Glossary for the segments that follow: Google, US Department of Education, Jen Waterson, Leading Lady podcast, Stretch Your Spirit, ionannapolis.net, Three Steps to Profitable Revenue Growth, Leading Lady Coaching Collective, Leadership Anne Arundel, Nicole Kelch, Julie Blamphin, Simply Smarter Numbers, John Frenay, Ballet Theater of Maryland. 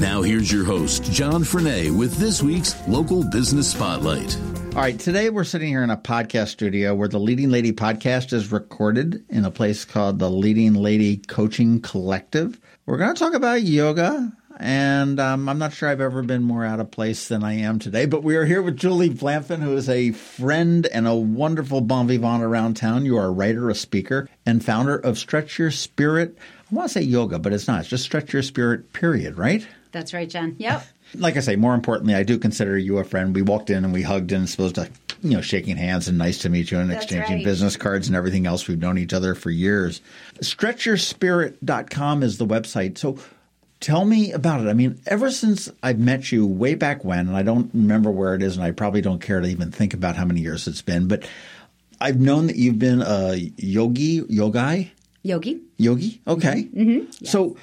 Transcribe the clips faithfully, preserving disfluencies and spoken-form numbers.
Now here's your host, John Frenay, with this week's Local Business Spotlight. All right, today we're sitting here in a podcast studio where the Leading Lady podcast is recorded in a place called the Leading Lady Coaching Collective. We're going to talk about yoga, and um, I'm not sure I've ever been more out of place than I am today, but we are here with Julie Blamphin, who is a friend and a wonderful bon vivant around town. You are a writer, a speaker, and founder of Stretch Your Spirit. I want to say yoga, but it's not. It's just Stretch Your Spirit, period, right? That's right, Jen. Yep. Like I say, more importantly, I do consider you a friend. We walked in and we hugged and supposed to, you know, shaking hands and nice to meet you and That's exchanging right. business cards and everything else. We've known each other for years. stretch your spirit dot com is the website. So tell me about it. I mean, ever since I met you way back when, and I don't remember where it is, and I probably don't care to even think about how many years it's been, but I've known that you've been a yogi, yogi? Yogi. Yogi? Okay. Mm-hmm. Yes. So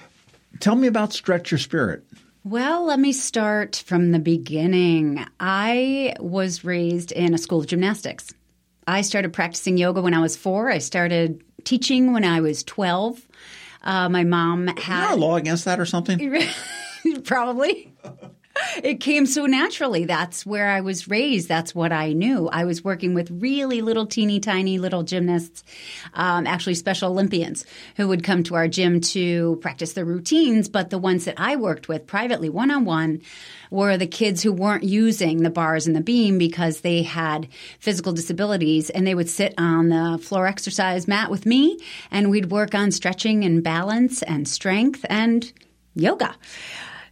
tell me about Stretch Your Spirit. Well, let me start from the beginning. I was raised in a school of gymnastics. I started practicing yoga when I was four. I started teaching when I was twelve. Uh, my mom had— Is there a law against that or something? Probably. It came so naturally. That's where I was raised. That's what I knew. I was working with really little, teeny tiny little gymnasts, um, actually Special Olympians, who would come to our gym to practice their routines. But the ones that I worked with privately, one-on-one, were the kids who weren't using the bars and the beam because they had physical disabilities. And they would sit on the floor exercise mat with me, and we'd work on stretching and balance and strength and yoga.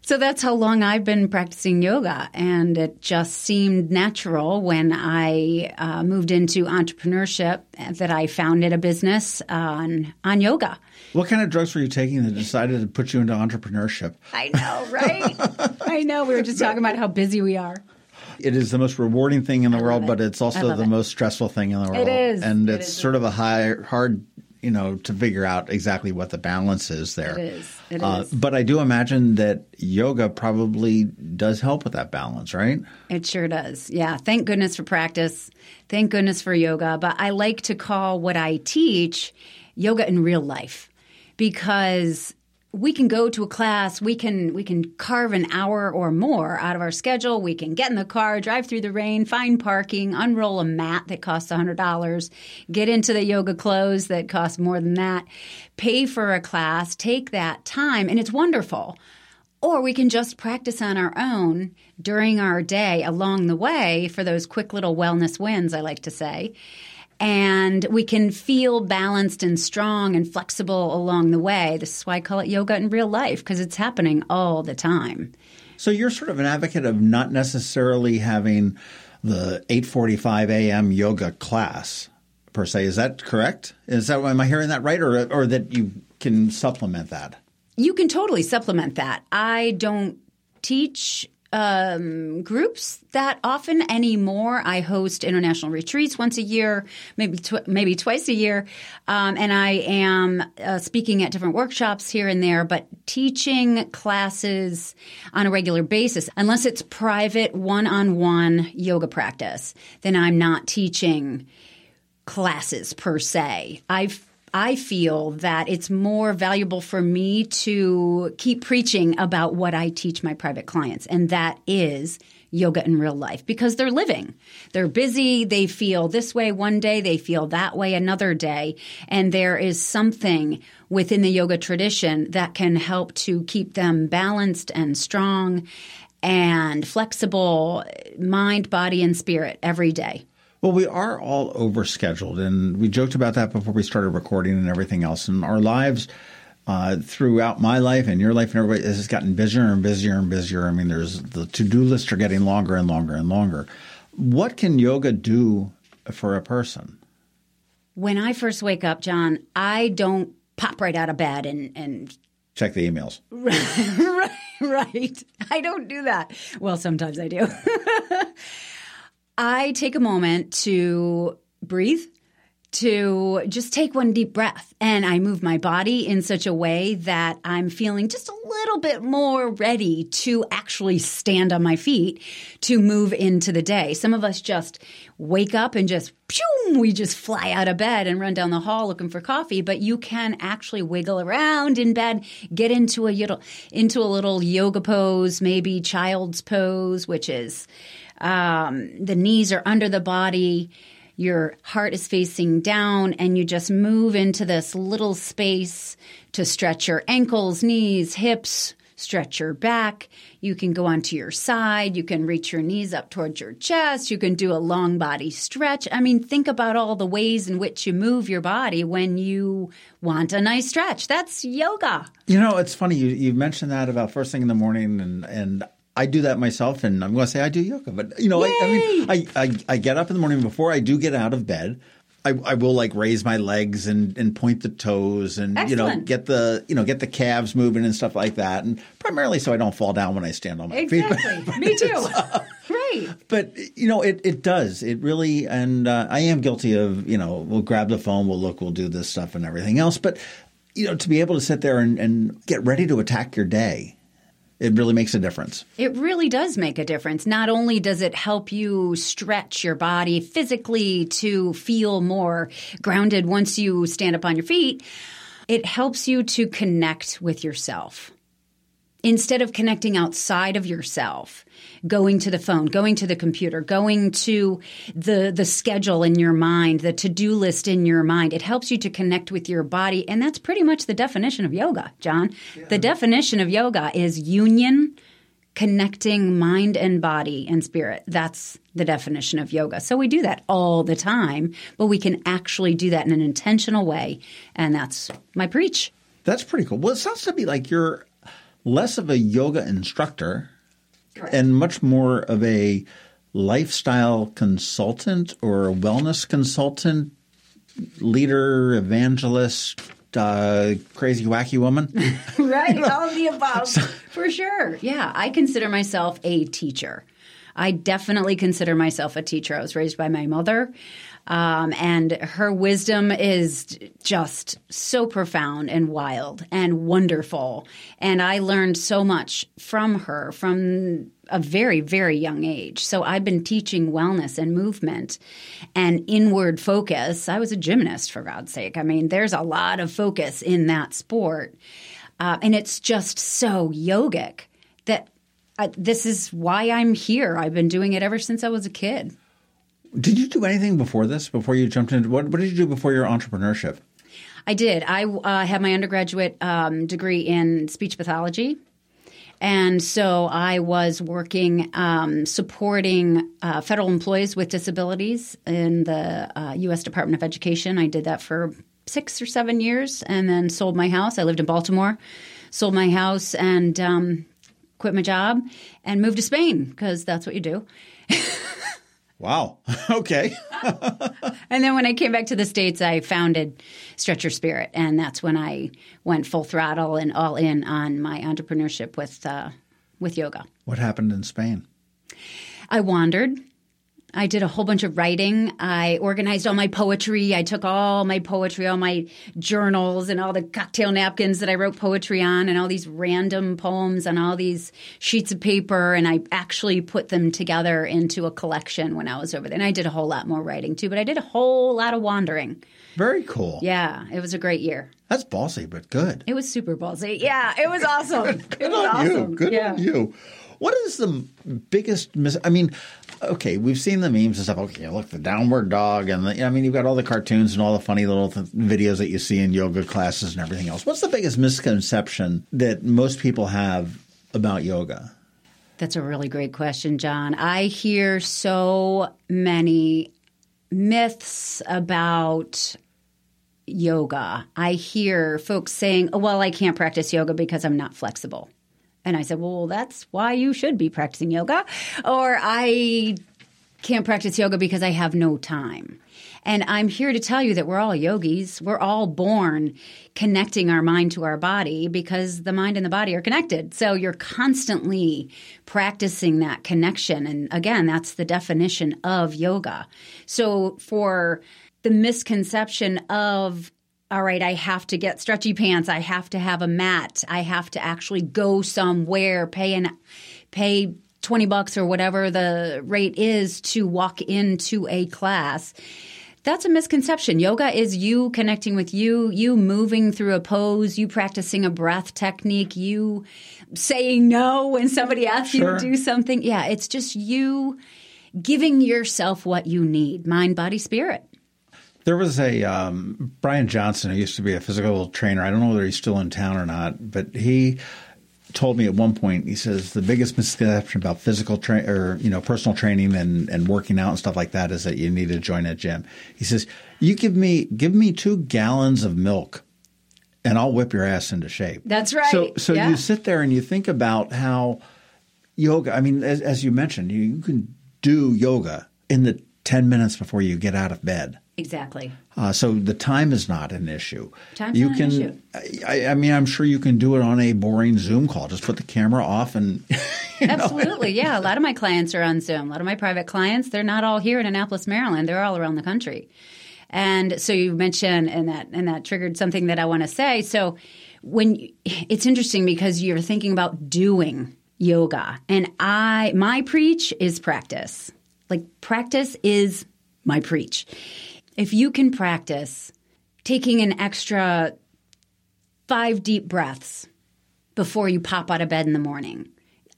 So that's how long I've been practicing yoga, and it just seemed natural when I uh, moved into entrepreneurship that I founded a business on on yoga. What kind of drugs were you taking that decided to put you into entrepreneurship? I know, right? I know. We were just talking about how busy we are. It is the most rewarding thing in the world, it. but it's also the it. most stressful thing in the world. It is. And it it's is. sort of a high, hard you know, to figure out exactly what the balance is there. It is. It uh, is. But I do imagine that yoga probably does help with that balance, right? It sure does. Yeah. Thank goodness for practice. Thank goodness for yoga. But I like to call what I teach yoga in real life, because we can go to a class, we can we can carve an hour or more out of our schedule, we can get in the car, drive through the rain, find parking, unroll a mat that costs one hundred dollars, get into the yoga clothes that cost more than that, pay for a class, take that time, and it's wonderful. Or we can just practice on our own during our day along the way for those quick little wellness wins, I like to say. And we can feel balanced and strong and flexible along the way. This is why I call it yoga in real life, because it's happening all the time. So you're sort of an advocate of not necessarily having the eight forty-five a.m. yoga class per se. Is that correct? Is that am I hearing that right, or or that you can supplement that? You can totally supplement that. I don't teach Um, groups that often anymore. I host international retreats once a year, maybe tw- maybe twice a year, um, and I am uh, speaking at different workshops here and there, but teaching classes on a regular basis, unless it's private one-on-one yoga practice, then I'm not teaching classes per se. I've I feel that it's more valuable for me to keep preaching about what I teach my private clients, and that is yoga in real life, because they're living. They're busy. They feel this way one day. They feel that way another day. And there is something within the yoga tradition that can help to keep them balanced and strong and flexible, mind, body, and spirit every day. Well, we are all overscheduled, and we joked about that before we started recording and everything else. And our lives uh, throughout my life and your life and everybody has gotten busier and busier and busier. I mean, there's the to-do lists are getting longer and longer and longer. What can yoga do for a person? When I first wake up, John, I don't pop right out of bed and, and – check the emails. Right, Right. I don't do that. Well, sometimes I do. I take a moment to breathe, to just take one deep breath. And I move my body in such a way that I'm feeling just a little bit more ready to actually stand on my feet to move into the day. Some of us just wake up and just, pshoom, we just fly out of bed and run down the hall looking for coffee. But you can actually wiggle around in bed, get into a, into a little yoga pose, maybe child's pose, which is um, the knees are under the body. Your heart is facing down, and you just move into this little space to stretch your ankles, knees, hips, stretch your back. You can go onto your side. You can reach your knees up towards your chest. You can do a long body stretch. I mean, think about all the ways in which you move your body when you want a nice stretch. That's yoga. You know, it's funny. You, you mentioned that about first thing in the morning, and and I do that myself, and I'm going to say I do yoga. But, you know, I, I mean, I, I I get up in the morning. Before I do get out of bed, I, I will like raise my legs and, and point the toes and, Excellent. you know, get the you know get the calves moving and stuff like that. And primarily so I don't fall down when I stand on my exactly. feet. Exactly. Me too. Uh, right. But, you know, it, it does. It really – and uh, I am guilty of, you know, we'll grab the phone, we'll look, we'll do this stuff and everything else. But, you know, to be able to sit there and, and get ready to attack your day. It really makes a difference. It really does make a difference. Not only does it help you stretch your body physically to feel more grounded once you stand up on your feet, it helps you to connect with yourself. Instead of connecting outside of yourself, going to the phone, going to the computer, going to the the schedule in your mind, the to-do list in your mind, it helps you to connect with your body. And that's pretty much the definition of yoga, John. Yeah. The definition of yoga is union, connecting mind and body and spirit. That's the definition of yoga. So we do that all the time, but we can actually do that in an intentional way. And that's my preach. That's pretty cool. Well, it sounds to me like you're less of a yoga instructor Correct. and much more of a lifestyle consultant or a wellness consultant, leader, evangelist, uh, crazy, wacky woman. Right. You know? All of the above. For sure. Yeah. I consider myself a teacher. I definitely consider myself a teacher. I was raised by my mother, um, and her wisdom is just so profound and wild and wonderful. And I learned so much from her from a very, very young age. So I've been teaching wellness and movement and inward focus. I was a gymnast, for God's sake. I mean, there's a lot of focus in that sport, uh, and it's just so yogic that Uh, this is why I'm here. I've been doing it ever since I was a kid. Did you do anything before this, before you jumped into – what What did you do before your entrepreneurship? I did. I uh, had my undergraduate um, degree in speech pathology. And so I was working um, supporting uh, federal employees with disabilities in the uh, U S Department of Education. I did that for six or seven years and then sold my house. I lived in Baltimore, sold my house, and um, – quit my job and moved to Spain because that's what you do. Wow. Okay. And then when I came back to the States, I founded Stretch Your Spirit, and that's when I went full throttle and all in on my entrepreneurship with uh, with yoga. What happened in Spain? I wandered. I did a whole bunch of writing. I organized all my poetry. I took all my poetry, all my journals and all the cocktail napkins that I wrote poetry on and all these random poems on all these sheets of paper, and I actually put them together into a collection when I was over there. And I did a whole lot more writing too, but I did a whole lot of wandering. Very cool. Yeah. It was a great year. That's ballsy, but good. It was super ballsy. Yeah. It was awesome. Good it was on awesome. You. Good yeah. on you. What is the biggest mis- – I mean, okay, we've seen the memes and stuff. Okay, look, the downward dog and the – I mean, you've got all the cartoons and all the funny little th- videos that you see in yoga classes and everything else. What's the biggest misconception that most people have about yoga? That's a really great question, John. I hear so many myths about yoga. I hear folks saying, oh, well, I can't practice yoga because I'm not flexible. And I said, well, that's why you should be practicing yoga. Or I can't practice yoga because I have no time. And I'm here to tell you that we're all yogis. We're all born connecting our mind to our body because the mind and the body are connected. So you're constantly practicing that connection. And again, that's the definition of yoga. So for the misconception of, all right, I have to get stretchy pants, I have to have a mat, I have to actually go somewhere, pay an pay twenty bucks or whatever the rate is to walk into a class. That's a misconception. Yoga is you connecting with you, you moving through a pose, you practicing a breath technique, you saying no when somebody asks sure. you to do something. Yeah, it's just you giving yourself what you need, mind, body, spirit. There was a um, Brian Johnson who used to be a physical trainer. I don't know whether he's still in town or not, but he told me at one point, he says the biggest misconception about physical tra- or you know personal training and, and working out and stuff like that is that you need to join a gym. He says, "You give me give me two gallons of milk, and I'll whip your ass into shape." That's right. So so yeah. you sit there and you think about how yoga. I mean, as, as you mentioned, you, you can do yoga in the ten minutes before you get out of bed. Exactly. Uh, so the time is not an issue. Time's you not can, an issue. I, I mean, I'm sure you can do it on a boring Zoom call. Just put the camera off and you know. Absolutely. Yeah. A lot of my clients are on Zoom. A lot of my private clients, they're not all here in Annapolis, Maryland. They're all around the country. And so you mentioned, and that and that triggered something that I want to say. So when it's interesting because you're thinking about doing yoga. And I my preach is practice. Like practice is my preach. If you can practice taking an extra five deep breaths before you pop out of bed in the morning,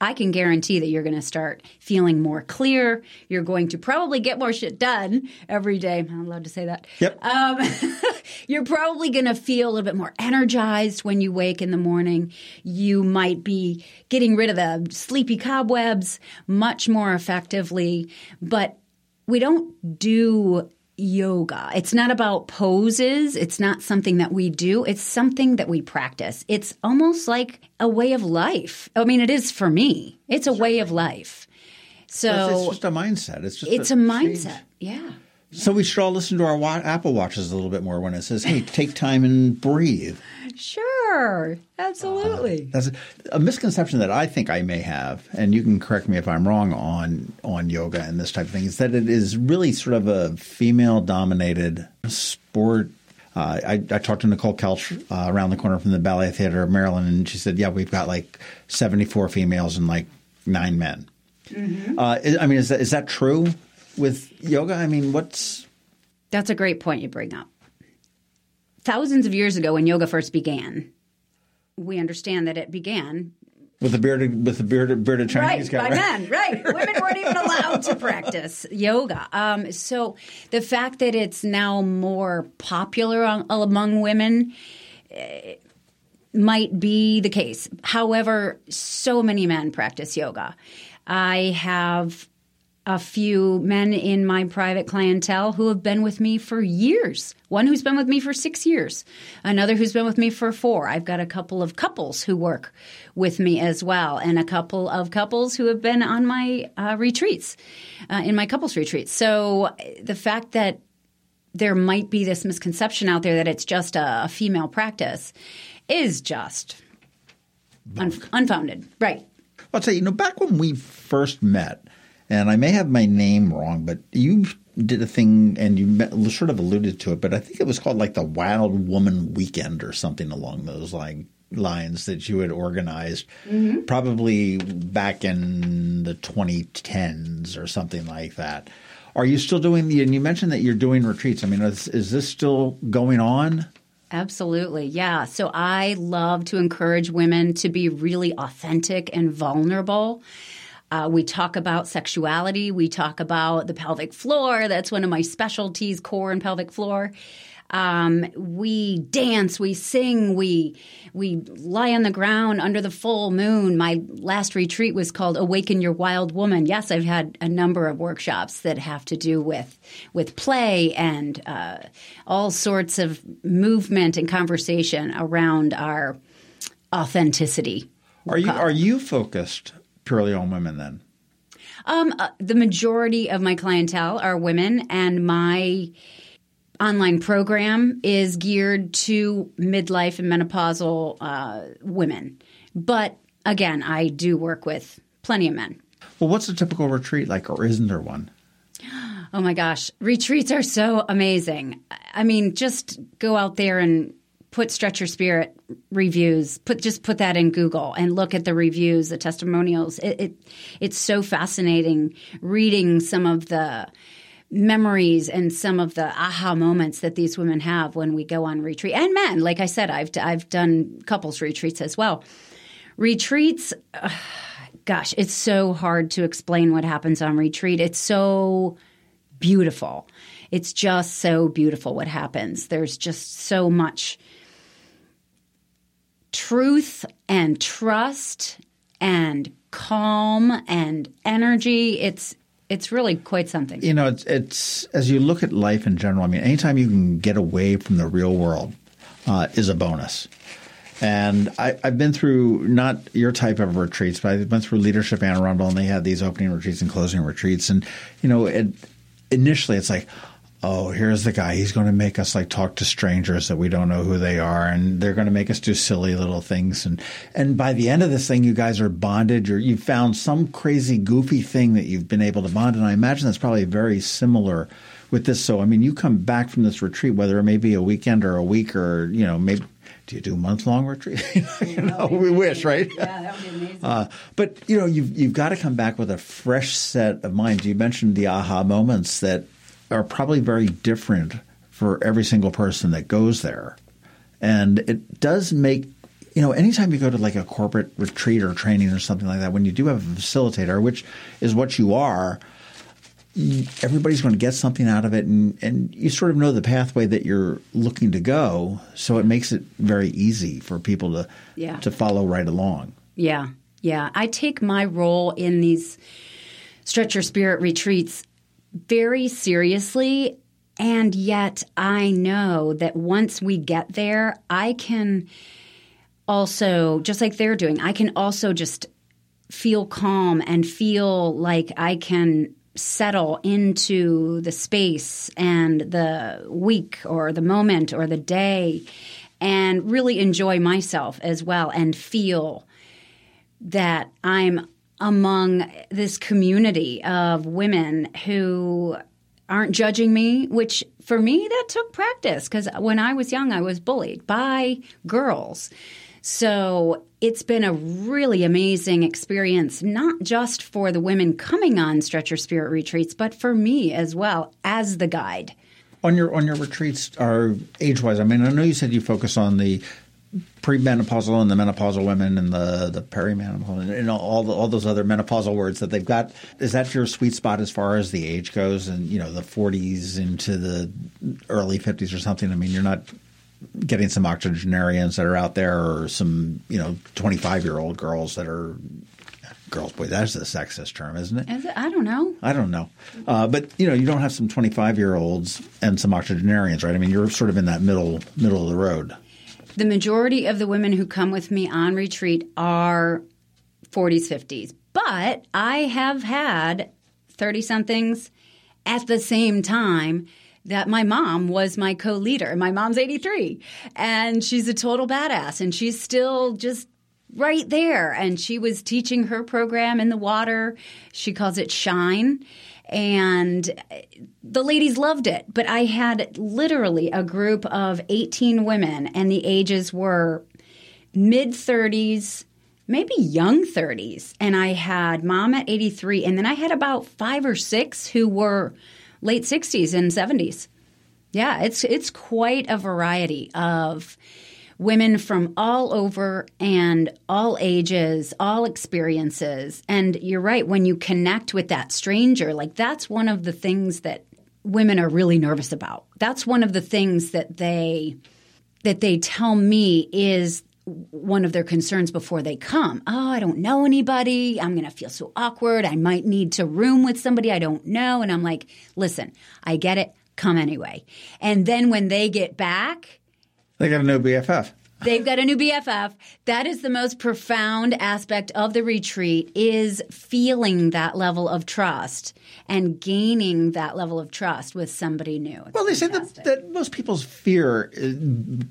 I can guarantee that you're going to start feeling more clear. You're going to probably get more shit done every day. I'm allowed to say that. Yep. Um, you're probably going to feel a little bit more energized when you wake in the morning. You might be getting rid of the sleepy cobwebs much more effectively. But we don't do yoga. It's not about poses. It's not something that we do. It's something that we practice. It's almost like a way of life. I mean, it is for me. It's a Certainly. way of life. So well, it's just a mindset. It's just it's a, a mindset. Yeah. So we should all listen to our Apple Watches a little bit more when it says, hey, take time and breathe. Sure. Absolutely. Uh, that's a, a misconception that I think I may have, and you can correct me if I'm wrong on, on yoga and this type of thing, is that it is really sort of a female-dominated sport. Uh, I, I talked to Nicole Kelch uh, around the corner from the Ballet Theater of Maryland, and she said, yeah, we've got like seventy-four females and like nine men. Mm-hmm. Uh, I mean, is that, is that true? With yoga, I mean, what's... That's a great point you bring up. Thousands of years ago when yoga first began, we understand that it began... With the bearded, with the bearded, bearded Chinese guy, right? By men, right. Women weren't even allowed to practice yoga. Um, so the fact that it's now more popular among women uh, might be the case. However, so many men practice yoga. I have... a few men in my private clientele who have been with me for years. One who's been with me for six years, another who's been with me for four. I've got a couple of couples who work with me as well, and a couple of couples who have been on my uh, retreats, uh, in my couples retreats. So the fact that there might be this misconception out there that it's just a, a female practice is just un- unfounded. Right. I'll tell you, you know, back when we first met, and I may have my name wrong, but you did a thing and you met, sort of alluded to it, but I think it was called like the Wild Woman Weekend or something along those like lines that you had organized mm-hmm. probably back in the twenty tens or something like that. Are you still doing – and you mentioned that you're doing retreats. I mean, is, is this still going on? Absolutely. Yeah. So I love to encourage women to be really authentic and vulnerable. Uh, we talk about sexuality. We talk about the pelvic floor. That's one of my specialties, core and pelvic floor. Um, we dance. We sing. We we lie on the ground under the full moon. My last retreat was called Awaken Your Wild Woman. Yes, I've had a number of workshops that have to do with, with play and uh, all sorts of movement and conversation around our authenticity. Are you, are you focused purely on women then? Um, uh, the majority of my clientele are women, and my online program is geared to midlife and menopausal uh, women. But again, I do work with plenty of men. Well, what's a typical retreat like, or isn't there one? Oh my gosh. Retreats are so amazing. I mean, just go out there and put Stretch Your Spirit reviews, put just put that in Google and look at the reviews, the testimonials. It, it It's so fascinating reading some of the memories and some of the aha moments that these women have when we go on retreat. And men, like I said, I've, I've done couples retreats as well. Retreats, uh, gosh, it's so hard to explain what happens on retreat. It's so beautiful. It's just so beautiful what happens. There's just so much truth and trust and calm and energy. It's it's really quite something. You know, it's, it's as you look at life in general, I mean, anytime you can get away from the real world uh, is a bonus. And I, I've been through not your type of retreats, but I went through Leadership Anne Arundel, and they had these opening retreats and closing retreats. And, you know, it, initially it's like, oh, here's the guy. He's going to make us like talk to strangers that we don't know who they are, and they're going to make us do silly little things. And and by the end of this thing, you guys are bonded. You're, you found some crazy, goofy thing that you've been able to bond. And I imagine that's probably very similar with this. So, I mean, you come back from this retreat, whether it may be a weekend or a week or, you know, maybe – do you do month-long retreat? You know, we wish, right? Yeah, that would be amazing. Uh, but, you know, you've, you've got to come back with a fresh set of minds. You mentioned the aha moments that are probably very different for every single person that goes there. And it does make, you know, anytime you go to like a corporate retreat or training or something like that, when you do have a facilitator, which is what you are, everybody's going to get something out of it, and, and you sort of know the pathway that you're looking to go, so it makes it very easy for people to yeah. to follow right along. Yeah, yeah. I take my role in these Stretch Your Spirit retreats very seriously, and yet I know that once we get there, I can also, just like they're doing, I can also just feel calm and feel like I can – settle into the space and the week or the moment or the day and really enjoy myself as well and feel that I'm among this community of women who aren't judging me, which for me that took practice because when I was young I was bullied by girls. So it's been a really amazing experience, not just for the women coming on Stretch Your Spirit retreats, but for me as well as the guide. On your on your retreats are age-wise. I mean, I know you said you focus on the premenopausal and the menopausal women and the, the perimenopausal and all the, all those other menopausal words that they've got. Is that your sweet spot as far as the age goes and, you know, the forties into the early fifties or something? I mean, you're not – getting some octogenarians that are out there or some, you know, twenty-five-year-old girls that are – girls, boy, that's a sexist term, isn't it? Is it? I don't know. I don't know. Uh, but, you know, you don't have some twenty-five-year-olds and some octogenarians, right? I mean, you're sort of in that middle middle of the road. The majority of the women who come with me on retreat are forties, fifties. But I have had thirty-somethings at the same time that my mom was my co-leader, and my mom's eighty-three, and she's a total badass, and she's still just right there. And she was teaching her program in the water. She calls it Shine, and the ladies loved it. But I had literally a group of eighteen women, and the ages were mid-thirties, maybe young thirties. And I had mom at eighty-three, and then I had about five or six who were – late sixties and seventies. Yeah, it's it's quite a variety of women from all over and all ages, all experiences. And you're right, when you connect with that stranger, like that's one of the things that women are really nervous about. That's one of the things that they that they tell me is one of their concerns before they come. Oh, I don't know anybody. I'm going to feel so awkward. I might need to room with somebody I don't know. And I'm like, listen, I get it. Come anyway. And then when they get back. They got a new B F F. They've got a new B F F. That is the most profound aspect of the retreat, is feeling that level of trust and gaining that level of trust with somebody new. It's well, they fantastic. Say that, that most people's fear,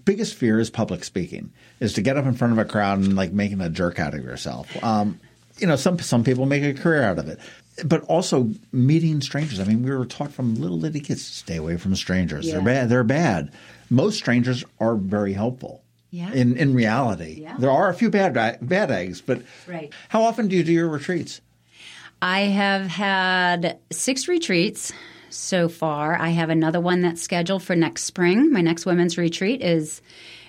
biggest fear is public speaking, is to get up in front of a crowd and like making a jerk out of yourself. Um, you know, some some people make a career out of it. But also meeting strangers. I mean, we were taught from little little kids to stay away from strangers. Yeah. They're bad. They're bad. Most strangers are very helpful. Yeah. In in reality, yeah. There are a few bad bad eggs. But right. How often do you do your retreats? I have had six retreats so far. I have another one that's scheduled for next spring. My next women's retreat is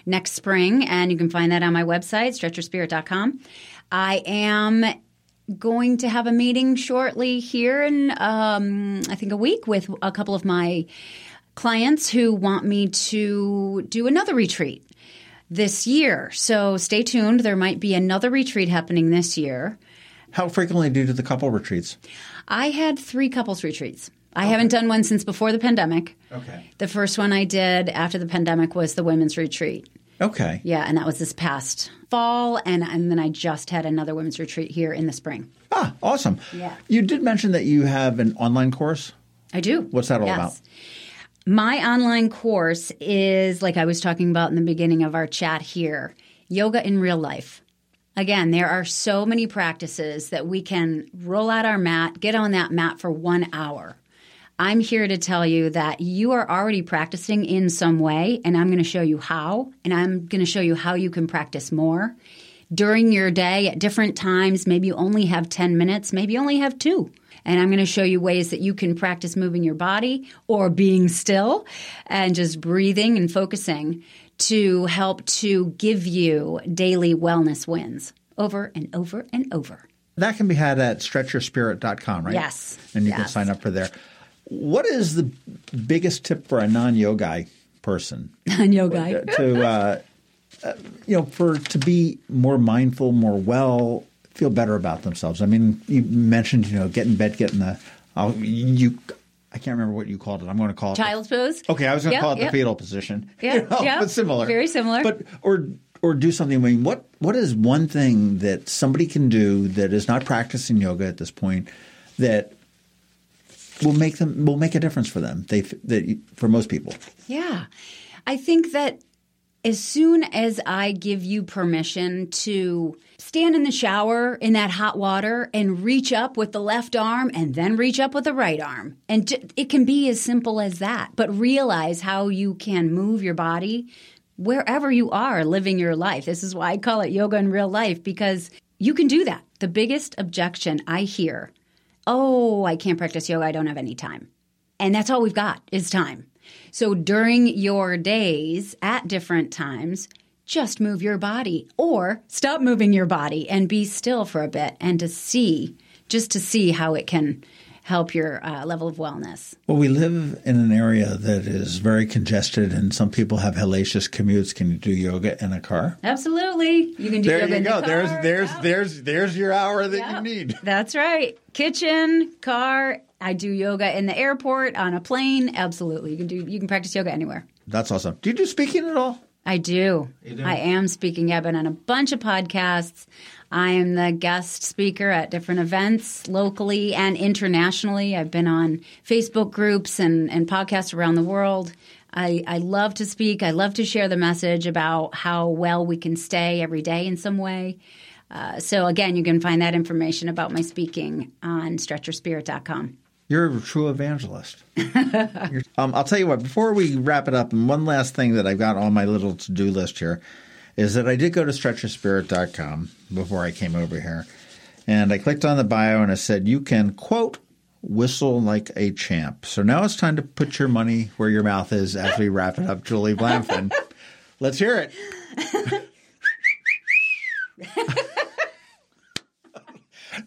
next spring, and you can find that on my website, stretch your spirit dot com. I am going to have a meeting shortly here in um, I think a week with a couple of my clients who want me to do another retreat this year. So stay tuned. There might be another retreat happening this year. How frequently do you do the couple retreats? I had three couples retreats. I okay. haven't done one since before the pandemic. Okay. The first one I did after the pandemic was the women's retreat. Okay. Yeah, and that was this past fall, and, and then I just had another women's retreat here in the spring. Ah, awesome. Yeah. You did mention that you have an online course. I do. What's that all yes. about? My online course is, like I was talking about in the beginning of our chat here, yoga in real life. Again, there are so many practices that we can roll out our mat, get on that mat for one hour. I'm here to tell you that you are already practicing in some way, and I'm going to show you how, and I'm going to show you how you can practice more during your day at different times. Maybe you only have ten minutes, maybe you only have two, and I'm going to show you ways that you can practice moving your body or being still and just breathing and focusing to help to give you daily wellness wins over and over and over. That can be had at stretch your spirit dot com, right? Yes. And you yes. can sign up for there. What is the biggest tip for a non-yogi person? Non-yogi to uh, uh, you know, for to be more mindful, more well, feel better about themselves. I mean, you mentioned, you know, get in bed, get in the uh, you. I can't remember what you called it. I'm going to call it child's the, pose. Okay, I was going to yep, call it yep. the fetal position. Yeah, you know, yeah, but similar, very similar. But or or do something. I mean, what what is one thing that somebody can do that is not practicing yoga at this point that will make them will make a difference for them. They that for most people. Yeah, I think that as soon as I give you permission to stand in the shower in that hot water and reach up with the left arm and then reach up with the right arm, and it can be as simple as that. But realize how you can move your body wherever you are living your life. This is why I call it yoga in real life, because you can do that. The biggest objection I hear. Oh, I can't practice yoga. I don't have any time. And that's all we've got is time. So during your days at different times, just move your body or stop moving your body and be still for a bit and to see, just to see how it can help your uh, level of wellness. Well, we live in an area that is very congested and some people have hellacious commutes. Can you do yoga in a car? Absolutely. You can do there yoga in go. the car. There you go. There's, there's, there's, there's your hour that yep. you need. That's right. Kitchen, car. I do yoga in the airport, on a plane. Absolutely. You can do. You can practice yoga anywhere. That's awesome. Do you do speaking at all? I do. You do? I am speaking. I've been on a bunch of podcasts. I am the guest speaker at different events locally and internationally. I've been on Facebook groups and, and podcasts around the world. I, I love to speak. I love to share the message about how well we can stay every day in some way. Uh, so, again, you can find that information about my speaking on stretch your spirit dot com. You're a true evangelist. um, I'll tell you what, before we wrap it up, and one last thing that I've got on my little to-do list here is that I did go to stretch your spirit dot com before I came over here, and I clicked on the bio and it said, you can, quote, whistle like a champ. So now it's time to put your money where your mouth is as we wrap it up, Julie Blamphin. Let's hear it.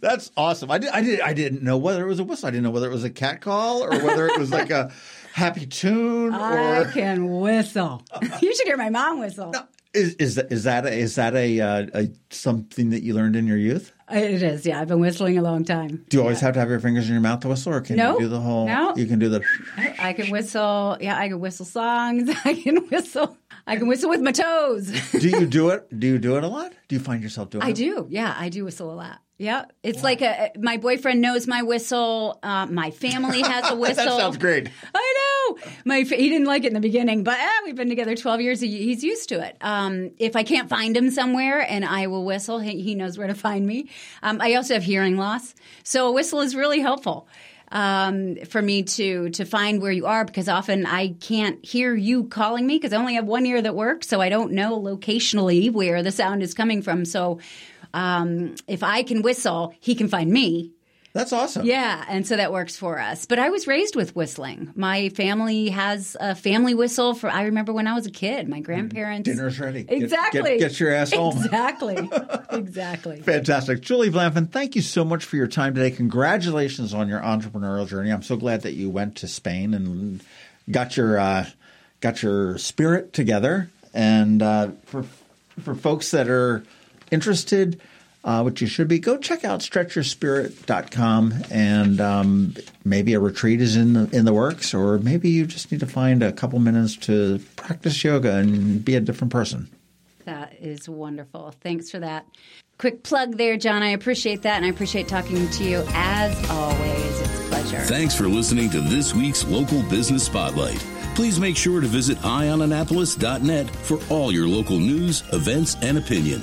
That's awesome. I did, I did. I didn't know whether it was a whistle. I didn't know whether it was a cat call or whether it was like a happy tune. I or... can whistle. You should hear my mom whistle. No, is is that is that, a, is that a, uh, a something that you learned in your youth? It is. Yeah, I've been whistling a long time. Do you yeah. always have to have your fingers in your mouth to whistle, or can nope. you do the whole? No, you can do the. I, I can whistle. Yeah, I can whistle songs. I can whistle. I can whistle with my toes. Do you do it? Do you do it a lot? Do you find yourself doing I it? I do. Yeah, I do whistle a lot. Yeah. It's wow. like a, my boyfriend knows my whistle. Uh, my family has a whistle. That sounds great. I know. My He didn't like it in the beginning, but eh, we've been together twelve years. He's used to it. Um, if I can't find him somewhere and I will whistle, he, he knows where to find me. Um, I also have hearing loss. So a whistle is really helpful um, for me to to find where you are, because often I can't hear you calling me because I only have one ear that works. So I don't know locationally where the sound is coming from. So Um, if I can whistle, he can find me. That's awesome. Yeah, and so that works for us. But I was raised with whistling. My family has a family whistle. For I remember when I was a kid, my grandparents. Dinner's ready. Exactly. Get, get, get your ass home. Exactly. Exactly. Fantastic. Julie Blamphin, thank you so much for your time today. Congratulations on your entrepreneurial journey. I'm so glad that you went to Spain and got your uh, got your spirit together. And uh, for for folks that are interested, uh, which you should be, go check out stretch your spirit dot com, and um, maybe a retreat is in the, in the works, or maybe you just need to find a couple minutes to practice yoga and be a different person. That is wonderful. Thanks for that. Quick plug there, John. I appreciate that, and I appreciate talking to you as always. It's a pleasure. Thanks for listening to this week's Local Business Spotlight. Please make sure to visit eye on annapolis dot net for all your local news, events, and opinion.